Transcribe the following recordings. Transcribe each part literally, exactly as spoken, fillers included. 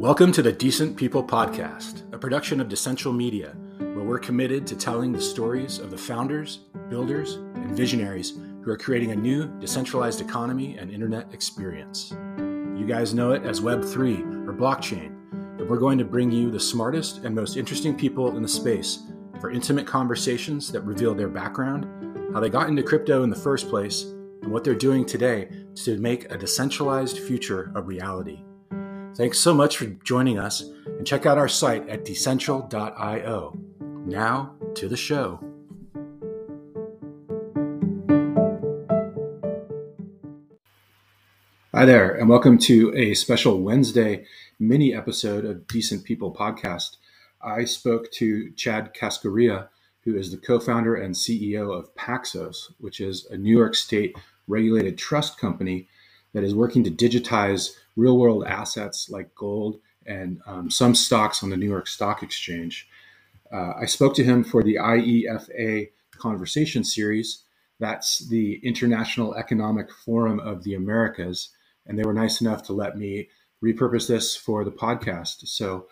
Welcome to the Decent People Podcast, a production of Decentral Media, where we're committed to telling the stories of the founders, builders, and visionaries who are creating a new decentralized economy and internet experience. You guys know it as web three or blockchain, and we're going to bring you the smartest and most interesting people in the space for intimate conversations that reveal their background, how they got into crypto in the first place, and what they're doing today to make a decentralized future a reality. Thanks so much for joining us, and check out our site at decentral dot io. Now to the show. Hi there, and welcome to a special Wednesday mini episode of Decent People Podcast. I spoke to Chad Cascarilla, who is the co-founder and C E O of Paxos, which is a New York State regulated trust company that is working to digitize real-world assets like gold and um, some stocks on the New York Stock Exchange. Uh, I spoke to him for the I E F A Conversation Series. That's the International Economic Forum of the Americas, and they were nice enough to let me repurpose this for the podcast. So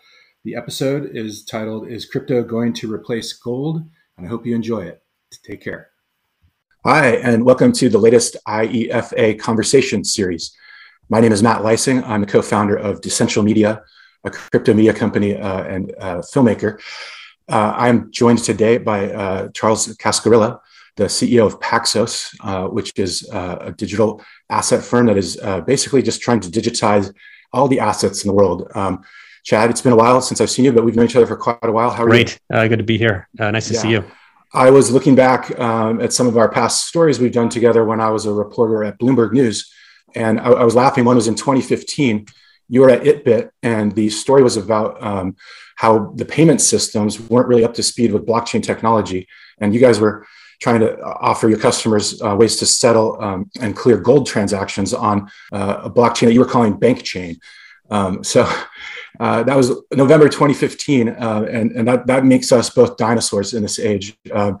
the episode is titled, Is Crypto Going to Replace Gold? And I hope you enjoy it. Take care. Hi, and welcome to the latest I E F A Conversation Series. My name is Matt Leising. I'm the co-founder of Decentral Media, a crypto media company uh, and uh, filmmaker. Uh, I'm joined today by uh, Charles Cascarilla, the C E O of Paxos, uh, which is uh, a digital asset firm that is uh, basically just trying to digitize all the assets in the world. Um, Chad, it's been a while since I've seen you, but we've known each other for quite a while. How are Great. you? Great. Uh, good to be here. Uh, nice to yeah. see you. I was looking back um, at some of our past stories we've done together when I was a reporter at Bloomberg News, and I, I was laughing. One was in twenty fifteen. You were at ItBit, and the story was about um, how the payment systems weren't really up to speed with blockchain technology, and you guys were trying to offer your customers uh, ways to settle um, and clear gold transactions on uh, a blockchain that you were calling bank chain. Um, so uh, that was November twenty fifteen, uh, and, and that, that makes us both dinosaurs in this age. Um,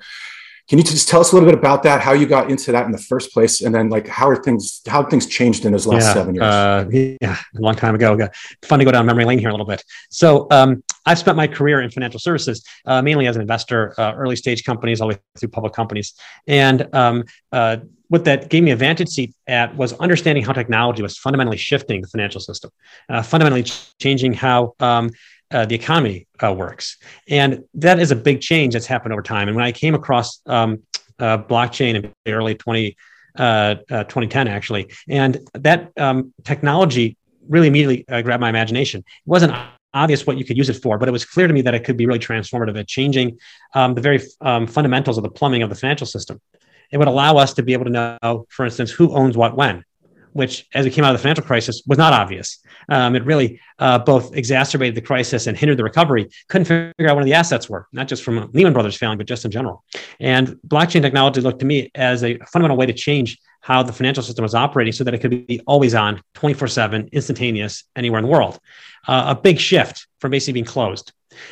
can you just tell us a little bit about that, how you got into that in the first place, and then like how are things, how things changed in those last yeah, seven years? Uh, yeah, a long time ago. Fun to go down memory lane here a little bit. So um, I've spent my career in financial services, uh, mainly as an investor, uh, early stage companies, all the way through public companies. And um, uh, what that gave me a vantage seat at was understanding how technology was fundamentally shifting the financial system, uh, fundamentally ch- changing how um, uh, the economy uh, works. And that is a big change that's happened over time. And when I came across um, uh, blockchain in the early twenty, uh, uh, twenty ten, actually, and that um, technology really immediately uh, grabbed my imagination. It wasn't obvious what you could use it for, but it was clear to me that it could be really transformative at changing um, the very um, fundamentals of the plumbing of the financial system. It would allow us to be able to know, for instance, who owns what when, which as we came out of the financial crisis was not obvious. Um, it really uh, both exacerbated the crisis and hindered the recovery. Couldn't figure out where the assets were, not just from Lehman Brothers failing, but just in general. And blockchain technology looked to me as a fundamental way to change how the financial system was operating so that it could be always on, twenty-four seven, instantaneous, anywhere in the world. Uh, a big shift from basically being closed.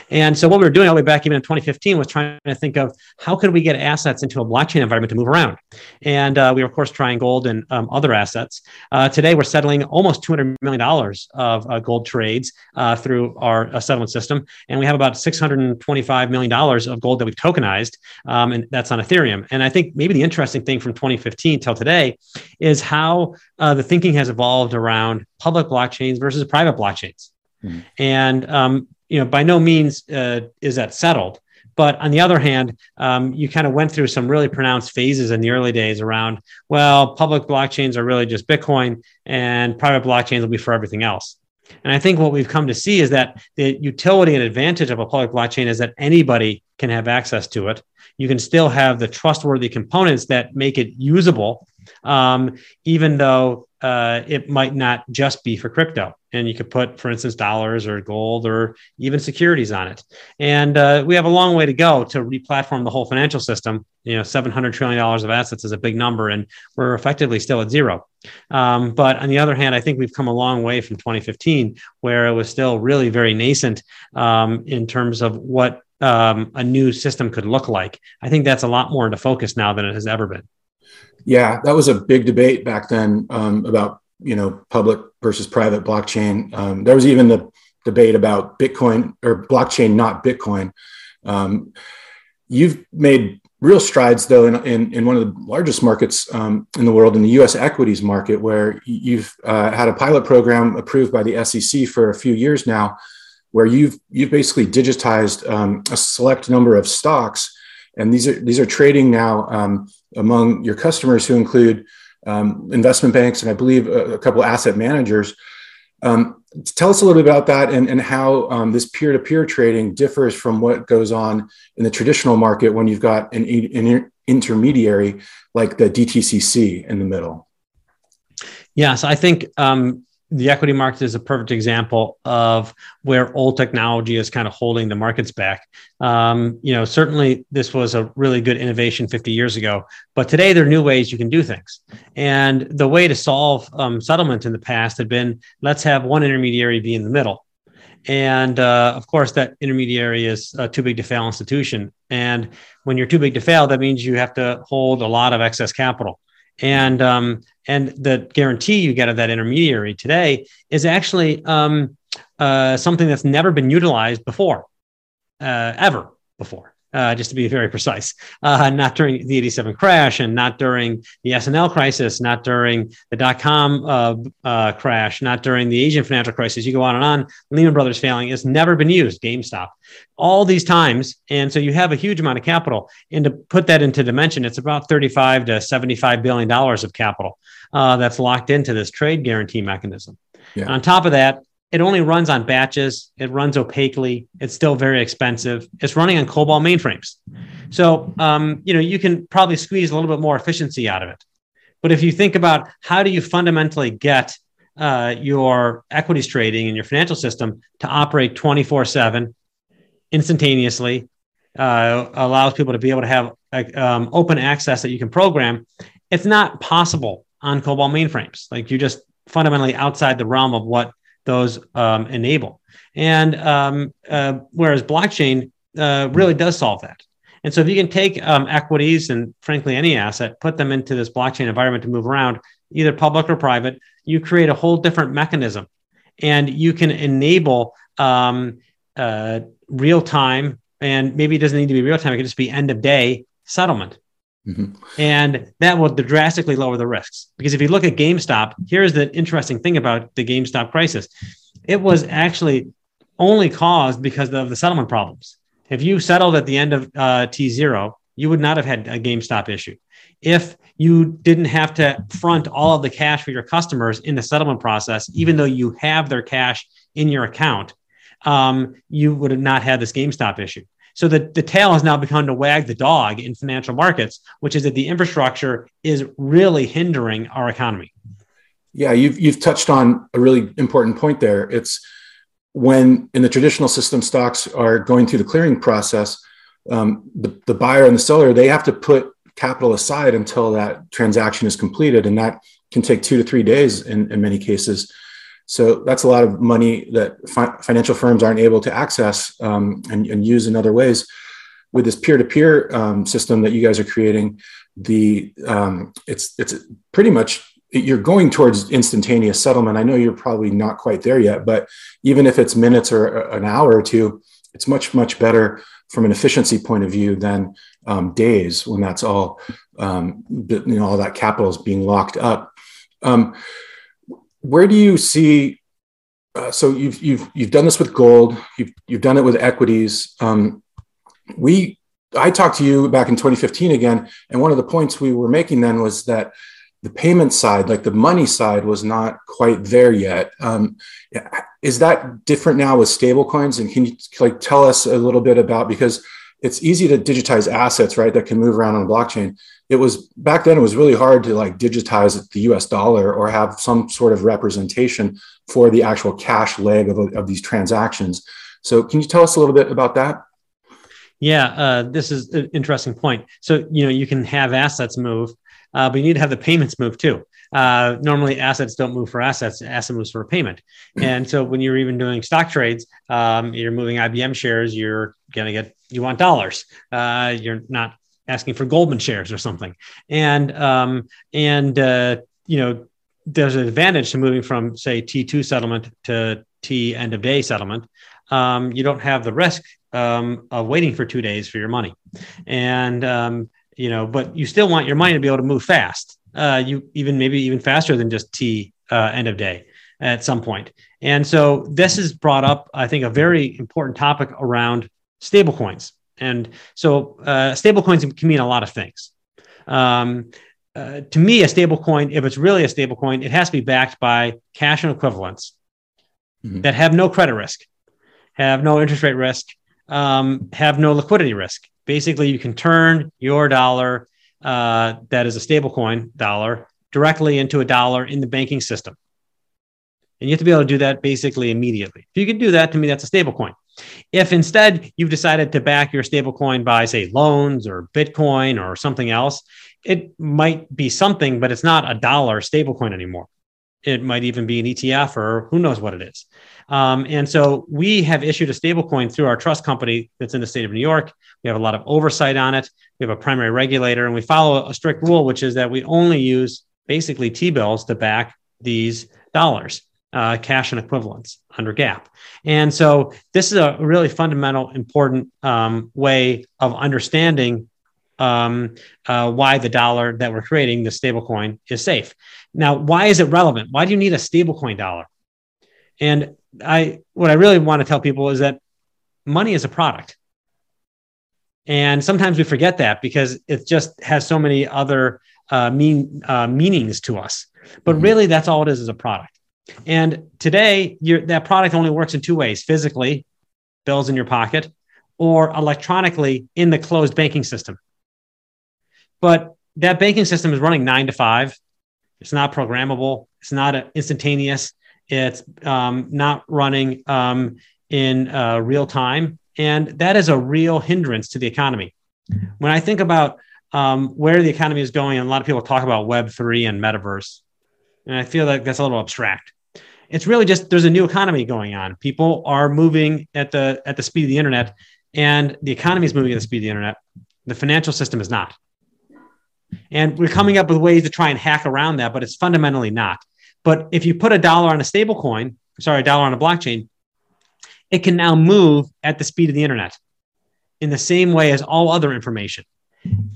And so what we were doing all the way back even in twenty fifteen was trying to think of how could we get assets into a blockchain environment to move around. And uh, we were, of course, trying gold and um, other assets. Uh, today, we're settling almost two hundred million dollars of uh, gold trades uh, through our uh, settlement system. And we have about six hundred twenty-five million dollars of gold that we've tokenized, um, and that's on Ethereum. And I think maybe the interesting thing from twenty fifteen till today is how uh, the thinking has evolved around public blockchains versus private blockchains. Mm-hmm. And um, you know, by no means uh, is that settled. But on the other hand, um, you kind of went through some really pronounced phases in the early days around, well, public blockchains are really just Bitcoin and private blockchains will be for everything else. And I think what we've come to see is that the utility and advantage of a public blockchain is that anybody can have access to it. You can still have the trustworthy components that make it usable, um, even though uh, it might not just be for crypto. And you could put, for instance, dollars or gold or even securities on it. And uh, we have a long way to go to replatform the whole financial system. You know, seven hundred trillion dollars of assets is a big number, and we're effectively still at zero. Um, but on the other hand, I think we've come a long way from twenty fifteen, where it was still really very nascent um, in terms of what um, a new system could look like. I think that's a lot more into focus now than it has ever been. Yeah, that was a big debate back then um, about you know, public versus private blockchain. Um, there was even the debate about Bitcoin or blockchain, not Bitcoin. Um, you've made real strides, though, in, in, in one of the largest markets um, in the world, in the U S equities market, where you've uh, had a pilot program approved by the S E C for a few years now, where you've you've basically digitized um, a select number of stocks. And these are these are trading now um, among your customers, who include um, investment banks and I believe a, a couple of asset managers. Um, tell us a little bit about that and, and how um, this peer-to-peer trading differs from what goes on in the traditional market when you've got an, an intermediary like the D T C C in the middle. Yeah, so I think um, the equity market is a perfect example of where old technology is kind of holding the markets back. Um, you know, certainly this was a really good innovation fifty years ago, but today there are new ways you can do things. And the way to solve um, settlement in the past had been, let's have one intermediary be in the middle. And uh, of course, that intermediary is a too big to fail institution. And when you're too big to fail, that means you have to hold a lot of excess capital. And um, and the guarantee you get of that intermediary today is actually um, uh, something that's never been utilized before, uh, ever before. Uh, just to be very precise, uh, not during the eighty-seven crash, and not during the S and L crisis, not during the dot-com uh, uh, crash, not during the Asian financial crisis. You go on and on. Lehman Brothers failing. It's never been used. GameStop. All these times. And so you have a huge amount of capital. And to put that into dimension, it's about thirty-five to seventy-five billion dollars of capital uh, that's locked into this trade guarantee mechanism. Yeah. And on top of that, it only runs on batches. It runs opaquely. It's still very expensive. It's running on COBOL mainframes. So, um, you know, you can probably squeeze a little bit more efficiency out of it. But if you think about how do you fundamentally get uh, your equities trading and your financial system to operate twenty-four seven instantaneously, uh, allows people to be able to have uh, um, open access that you can program, it's not possible on COBOL mainframes. Like, you're just fundamentally outside the realm of what those um, enable. And um, uh, whereas blockchain uh, really does solve that. And so if you can take um, equities and frankly any asset, put them into this blockchain environment to move around, either public or private, you create a whole different mechanism. And you can enable um, uh, real-time, and maybe it doesn't need to be real-time, it could just be end-of-day settlement. Mm-hmm. And that will drastically lower the risks. Because if you look at GameStop, here's the interesting thing about the GameStop crisis. It was actually only caused because of the settlement problems. If you settled at the end of uh, T zero, you would not have had a GameStop issue. If you didn't have to front all of the cash for your customers in the settlement process, even though you have their cash in your account, um, you would have not had this GameStop issue. So the, the tail has now begun to wag the dog in financial markets, which is that the infrastructure is really hindering our economy. Yeah, you've you've touched on a really important point there. It's when in the traditional system, stocks are going through the clearing process, um, the, the buyer and the seller, they have to put capital aside until that transaction is completed. And that can take two to three days in, in many cases. So that's a lot of money that fi- financial firms aren't able to access um, and, and use in other ways. With this peer-to-peer um, system that you guys are creating, the um, it's it's pretty much you're going towards instantaneous settlement. I know you're probably not quite there yet, but even if it's minutes or an hour or two, it's much much better from an efficiency point of view than um, days when that's all um, you know all that capital is being locked up. Um, Where do you see? Uh, so you've you've you've done this with gold. You've you've done it with equities. Um, we I talked to you back in twenty fifteen again, and one of the points we were making then was that the payment side, like the money side, was not quite there yet. Um, is that different now with stablecoins? And can you like tell us a little bit about, because it's easy to digitize assets, right, that can move around on a blockchain. It was back then, it was really hard to like digitize the U S dollar or have some sort of representation for the actual cash leg of, of these transactions. So can you tell us a little bit about that? Yeah, uh, this is an interesting point. So, you know, you can have assets move, uh, but you need to have the payments move too. Uh, normally assets don't move for assets, asset moves for a payment. And so when you're even doing stock trades, um, you're moving I B M shares, you're going to get, you want dollars. Uh, you're not asking for Goldman shares or something. And, um, and uh, you know, there's an advantage to moving from, say, T two settlement to T end of day settlement, um, you don't have the risk um, of waiting for two days for your money. And, um, you know, but you still want your money to be able to move fast. Uh, you even maybe even faster than just T uh, end of day at some point. And so this has brought up, I think, a very important topic around stablecoins. And so uh, stablecoins can mean a lot of things. Um, uh, to me, a stablecoin, if it's really a stablecoin, it has to be backed by cash and equivalents mm-hmm. that have no credit risk, have no interest rate risk, um, have no liquidity risk. Basically, you can turn your dollar, uh, that is a stablecoin dollar, directly into a dollar in the banking system. And you have to be able to do that basically immediately. If you can do that, to me, that's a stablecoin. If instead you've decided to back your stablecoin by, say, loans or Bitcoin or something else, it might be something, but it's not a dollar stablecoin anymore. It might even be an E T F or who knows what it is. Um, and so we have issued a stablecoin through our trust company that's in the state of New York. We have a lot of oversight on it. We have a primary regulator, and we follow a strict rule, which is that we only use basically T-bills to back these dollars. Uh, cash and equivalents under GAAP. And so this is a really fundamental, important um, way of understanding um, uh, why the dollar that we're creating, the stablecoin, is safe. Now, why is it relevant? Why do you need a stablecoin dollar? And I, what I really want to tell people is that money is a product. And sometimes we forget that because it just has so many other uh, mean, uh, meanings to us. But really, that's all it is, is a product. And today, your, that product only works in two ways: physically, bills in your pocket, or electronically in the closed banking system. But that banking system is running nine to five. It's not programmable. It's not instantaneous. It's um, not running um, in uh, real time. And that is a real hindrance to the economy. When I think about um, where the economy is going, and a lot of people talk about Web three and metaverse, and I feel like that's a little abstract. It's really just, there's a new economy going on. People are moving at the at the speed of the internet, and the economy is moving at the speed of the internet. The financial system is not. And we're coming up with ways to try and hack around that, but it's fundamentally not. But if you put a dollar on a stable coin, sorry, a dollar on a blockchain, it can now move at the speed of the internet in the same way as all other information.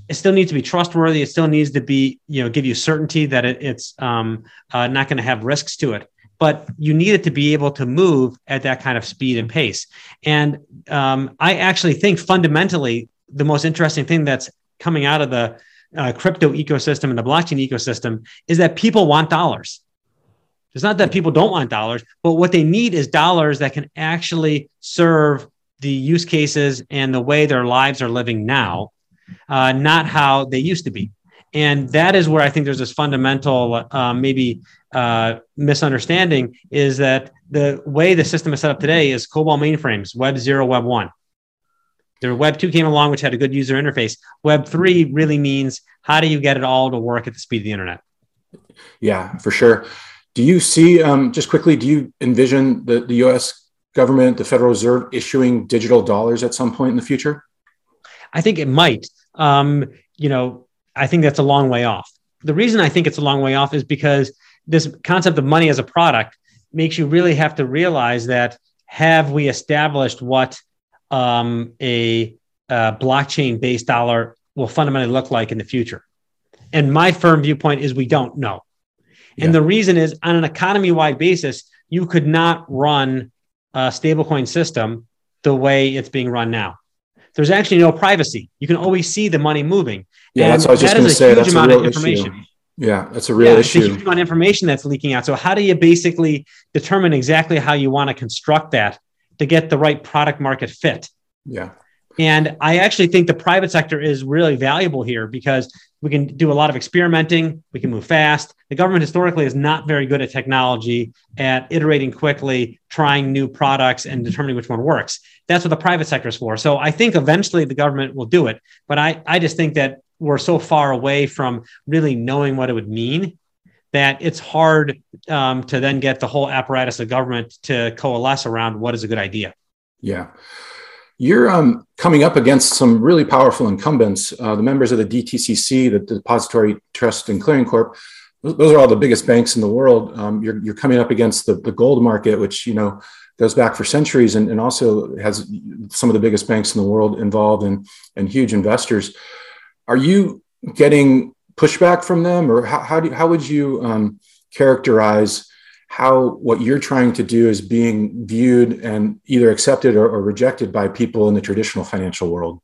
It still needs to be trustworthy. It still needs to be, you know, give you certainty that it, it's um, uh, not going to have risks to it. But you need it to be able to move at that kind of speed and pace. And um, I actually think fundamentally the most interesting thing that's coming out of the uh, crypto ecosystem and the blockchain ecosystem is that people want dollars. It's not that people don't want dollars, but what they need is dollars that can actually serve the use cases and the way their lives are living now, uh, not how they used to be. And that is where I think there's this fundamental uh, maybe uh, misunderstanding, is that the way the system is set up today is COBOL mainframes, Web zero, Web one. Their Web two came along, which had a good user interface. Web three really means, how do you get it all to work at the speed of the internet? Yeah, for sure. Do you see, um, just quickly, do you envision the, the U S government, the Federal Reserve, issuing digital dollars at some point in the future? I think it might. Um, you know, I think that's a long way off. The reason I think it's a long way off is because this concept of money as a product makes you really have to realize that, have we established what um, a, a blockchain-based dollar will fundamentally look like in the future? And my firm viewpoint is we don't know. And yeah. The reason is, on an economy-wide basis, you could not run a stablecoin system the way it's being run now. There's actually no privacy. You can always see the money moving. Yeah, and that's what I was just going to say. That's a real issue. Yeah, that's a real yeah, issue. It's a huge amount of information that's leaking out. So how do you basically determine exactly how you want to construct that to get the right product market fit? Yeah. And I actually think the private sector is really valuable here, because we can do a lot of experimenting. We can move fast. The government historically is not very good at technology, at iterating quickly, trying new products and determining which one works. That's what the private sector is for. So I think eventually the government will do it. But I, I just think that we're so far away from really knowing what it would mean that it's hard um, to then get the whole apparatus of government to coalesce around what is a good idea. Yeah. You're um, coming up against some really powerful incumbents. Uh, the members of the D T C C, the Depository Trust and Clearing Corp, those are all the biggest banks in the world. Um, you're, you're coming up against the, the gold market, which, you know, goes back for centuries and, and also has some of the biggest banks in the world involved and, and huge investors. Are you getting pushback from them, or how, how, do, how would you um, characterize how what you're trying to do is being viewed and either accepted or, or rejected by people in the traditional financial world?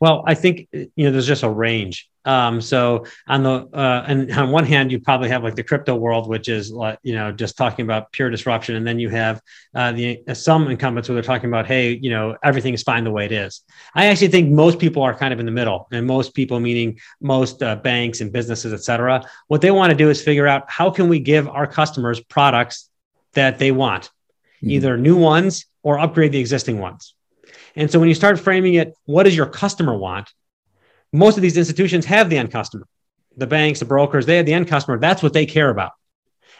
Well, I think, you know, there's just a range. Um, so on the uh, and on one hand, you probably have like the crypto world, which is like, you know, just talking about pure disruption. And then you have uh, the some incumbents where they're talking about, hey, you know, everything's fine the way it is. I actually think most people are kind of in the middle, and most people, meaning most uh, banks and businesses, et cetera. What they want to do is figure out, how can we give our customers products that they want, mm-hmm. either new ones or upgrade the existing ones. And so when you start framing it, what does your customer want? Most of these institutions have the end customer. The banks, the brokers, they have the end customer. That's what they care about.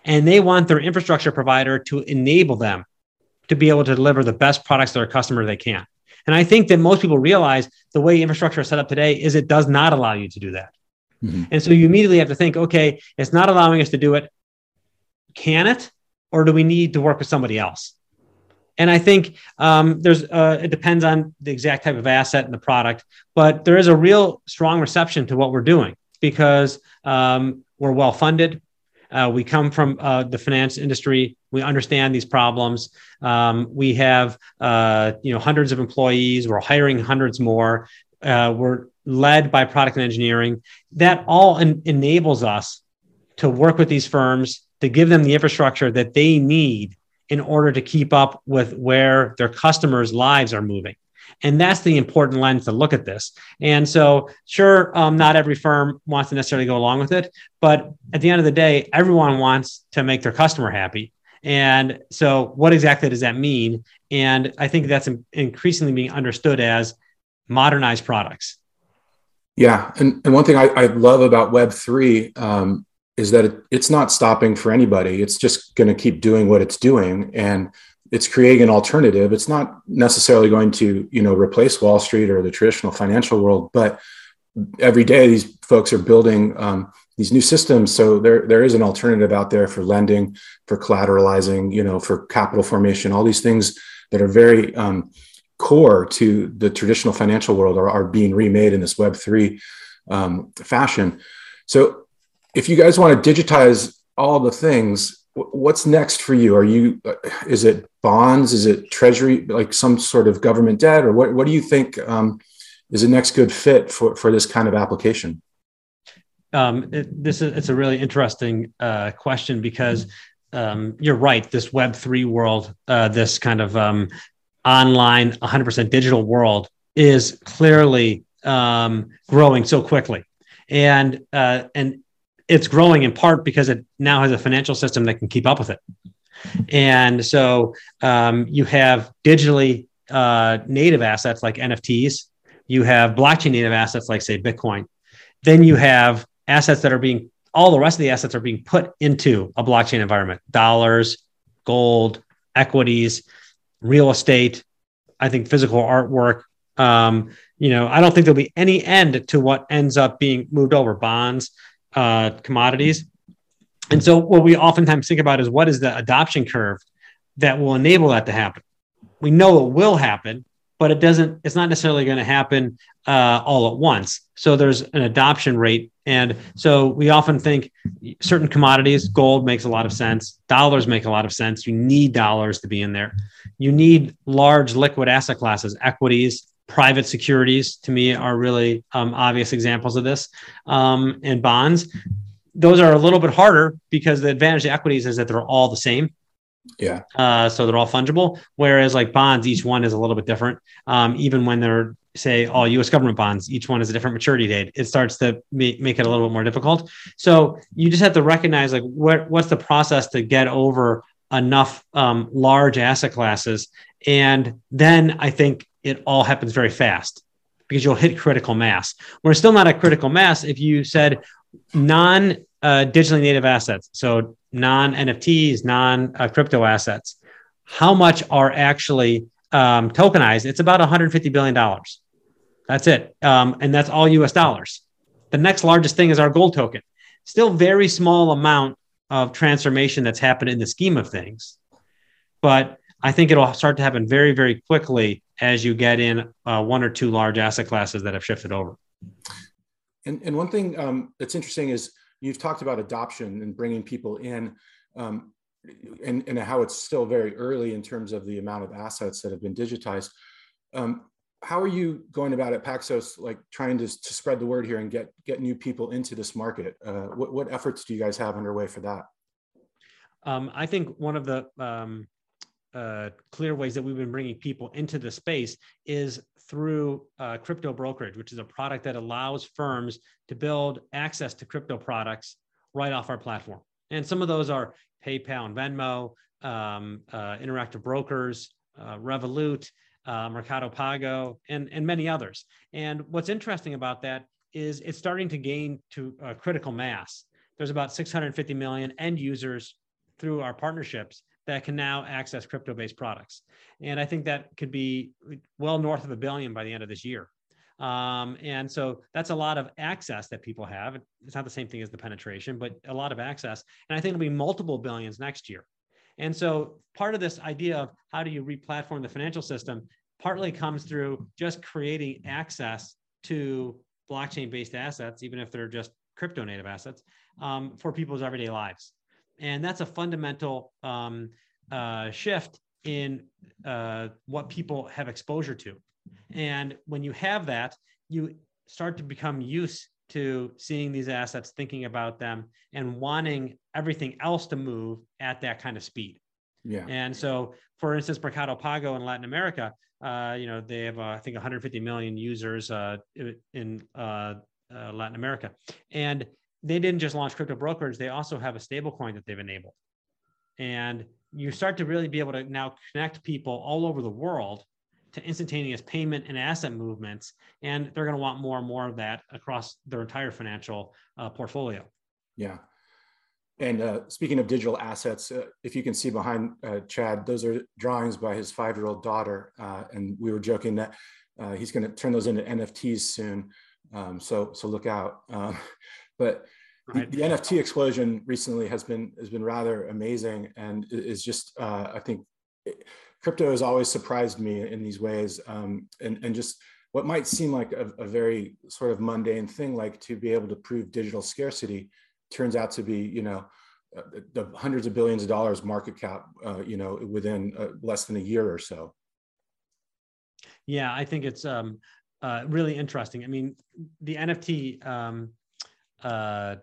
And they want their infrastructure provider to enable them to be able to deliver the best products to their customer they can. And I think that most people realize the way infrastructure is set up today is it does not allow you to do that. Mm-hmm. And so you immediately have to think, okay, it's not allowing us to do it. Can it? Or do we need to work with somebody else? And I think um, there's uh, it depends on the exact type of asset and the product, but there is a real strong reception to what we're doing because um, we're well funded. Uh, we come from uh, the finance industry. We understand these problems. Um, we have uh, you know hundreds of employees. We're hiring hundreds more. Uh, we're led by product and engineering. That all en- enables us to work with these firms to give them the infrastructure that they need in order to keep up with where their customers' lives are moving. And that's the important lens to look at this. And so, sure, um, not every firm wants to necessarily go along with it, but at the end of the day, everyone wants to make their customer happy. And so what exactly does that mean? And I think that's increasingly being understood as modernized products. Yeah. And, and one thing I, I love about Web three, um, is that it, it's not stopping for anybody. It's just going to keep doing what it's doing, and it's creating an alternative. It's not necessarily going to, you know, replace Wall Street or the traditional financial world, but every day these folks are building um, these new systems. So there, there is an alternative out there for lending, for collateralizing, you know, for capital formation, all these things that are very um, core to the traditional financial world are, are being remade in this Web three um, fashion. So, if you guys want to digitize all the things, what's next for you? Are you, is it bonds? Is it treasury, like some sort of government debt? Or what, what do you think um, is the next good fit for, for this kind of application? Um, it, this is, it's a really interesting uh, question because um, you're right. This Web three world, uh, this kind of um, online, one hundred percent digital world is clearly um, growing so quickly. And, uh, and, it's growing in part because it now has a financial system that can keep up with it. And so um, you have digitally uh, native assets like N F Ts. You have blockchain native assets like, say, Bitcoin. Then you have assets that are being, all the rest of the assets are being put into a blockchain environment. Dollars, gold, equities, real estate, I think physical artwork. Um, you know, I don't think there'll be any end to what ends up being moved over, bonds, Uh, commodities. And so what we oftentimes think about is what is the adoption curve that will enable that to happen? We know it will happen, but it doesn't, it's not necessarily going to happen uh, all at once. So there's an adoption rate. And so we often think certain commodities, gold makes a lot of sense. Dollars make a lot of sense. You need dollars to be in there. You need large liquid asset classes, equities, private securities, to me, are really um, obvious examples of this, um, and bonds. Those are a little bit harder because the advantage of equities is that they're all the same. Yeah. Uh, so they're all fungible, whereas like bonds, each one is a little bit different. Um, even when they're, say, all U S government bonds, each one is a different maturity date. It starts to make, make it a little bit more difficult. So you just have to recognize like what what's the process to get over enough um, large asset classes. And then I think it all happens very fast because you'll hit critical mass. We're still not at critical mass if you said non uh, digitally native assets, so non N F Ts, non uh, crypto assets. How much are actually um, tokenized? It's about one hundred fifty billion dollars. That's it, um, and that's all U S dollars. The next largest thing is our gold token. still very small amount of transformation that's happened in the scheme of things. But I think it'll start to happen very, very quickly as you get in uh, one or two large asset classes that have shifted over. And, and one thing um, that's interesting is you've talked about adoption and bringing people in um, and, and how it's still very early in terms of the amount of assets that have been digitized. Um, how are you going about at Paxos, like trying to, to spread the word here and get, get new people into this market? Uh, what, what efforts do you guys have underway for that? Um, I think one of the um, uh, clear ways that we've been bringing people into the space is through uh, crypto brokerage, which is a product that allows firms to build access to crypto products right off our platform. And some of those are PayPal and Venmo, um, uh, Interactive Brokers, uh, Revolut, Uh, Mercado Pago, and, and many others. And what's interesting about that is it's starting to gain to uh, critical mass. There's about six hundred fifty million end users through our partnerships that can now access crypto-based products. And I think that could be well north of a billion by the end of this year. Um, and so that's a lot of access that people have. It's not the same thing as the penetration, but a lot of access. And I think it'll be multiple billions next year. And so part of this idea of how do you replatform the financial system partly comes through just creating access to blockchain-based assets, even if they're just crypto-native assets, um, for people's everyday lives. And that's a fundamental um, uh, shift in uh, what people have exposure to. And when you have that, you start to become used to seeing these assets, thinking about them, and wanting everything else to move at that kind of speed. Yeah. And so, for instance, Mercado Pago in Latin America, uh, you know, they have, uh, I think, one hundred fifty million users uh, in uh, uh, Latin America. And they didn't just launch crypto brokerage. They also have a stablecoin that they've enabled. And you start to really be able to now connect people all over the world to instantaneous payment and asset movements, and they're going to want more and more of that across their entire financial uh, portfolio. Yeah. And uh, speaking of digital assets, uh, if you can see behind uh, Chad, those are drawings by his five-year-old daughter, uh, and we were joking that uh, he's going to turn those into N F Ts soon. Um, so, so look out. Um, but right. the, the N F T explosion recently has been has been rather amazing, and is just uh, I think. It, Crypto has always surprised me in these ways, um, and, and just what might seem like a, a very sort of mundane thing, like to be able to prove digital scarcity, turns out to be, you know, uh, the hundreds of billions of dollars market cap, uh, you know, within uh, less than a year or so. Yeah, I think it's um, uh, really interesting. I mean, the N F T um, uh,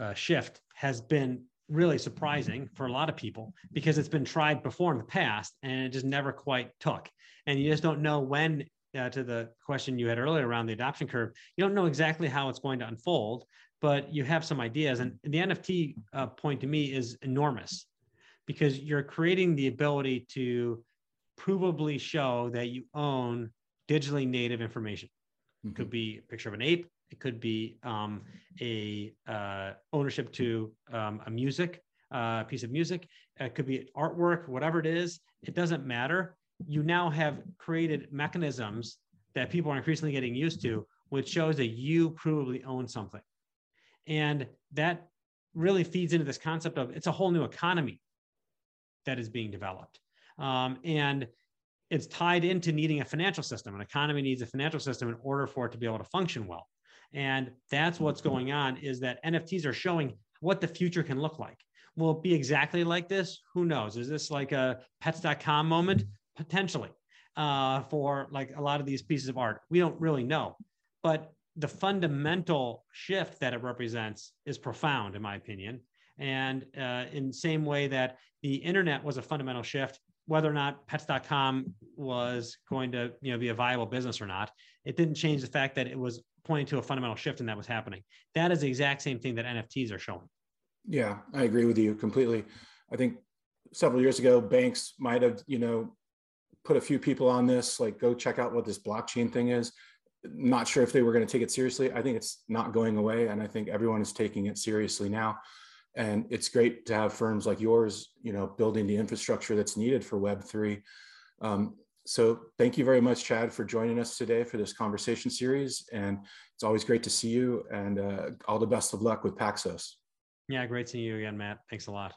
uh, shift has been really surprising for a lot of people because it's been tried before in the past and it just never quite took. And you just don't know when, uh, to the question you had earlier around the adoption curve, you don't know exactly how it's going to unfold, but you have some ideas. And the N F T uh, point to me is enormous because you're creating the ability to provably show that you own digitally native information. Mm-hmm. It could be a picture of an ape. It could be um, a uh, ownership to um, a music, uh, piece of music. It could be artwork, whatever it is. It doesn't matter. You now have created mechanisms that people are increasingly getting used to, which shows that you provably own something. And that really feeds into this concept of it's a whole new economy that is being developed. Um, and it's tied into needing a financial system. An economy needs a financial system in order for it to be able to function well. And that's what's going on, is that N F Ts are showing what the future can look like. Will it be exactly like this? Who knows? Is this like a pets dot com moment? Potentially, uh, for like a lot of these pieces of art. We don't really know. But the fundamental shift that it represents is profound, in my opinion. And uh, in the same way that the internet was a fundamental shift, whether or not pets dot com was going to, you know, be a viable business or not, it didn't change the fact that it was pointing to a fundamental shift and that was happening. That is the exact same thing that N F Ts are showing. Yeah, I agree with you completely. I think several years ago, banks might have, you know, put a few people on this, like, go check out what this blockchain thing is. Not sure if they were going to take it seriously. I think it's not going away. And I think everyone is taking it seriously now. And it's great to have firms like yours, you know, building the infrastructure that's needed for Web three. Um, So thank you very much, Chad, for joining us today for this conversation series. And it's always great to see you, and uh, all the best of luck with Paxos. Yeah, great seeing you again, Matt. Thanks a lot.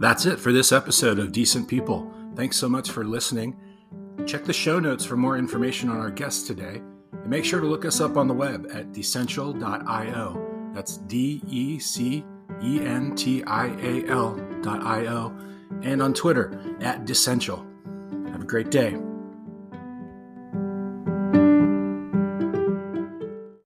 That's it for this episode of Decent People. Thanks so much for listening. Check the show notes for more information on our guests today, and make sure to look us up on the web at decentral dot i o. That's D E C E N T I A L dot i o, and on Twitter at Decentral. Have a great day.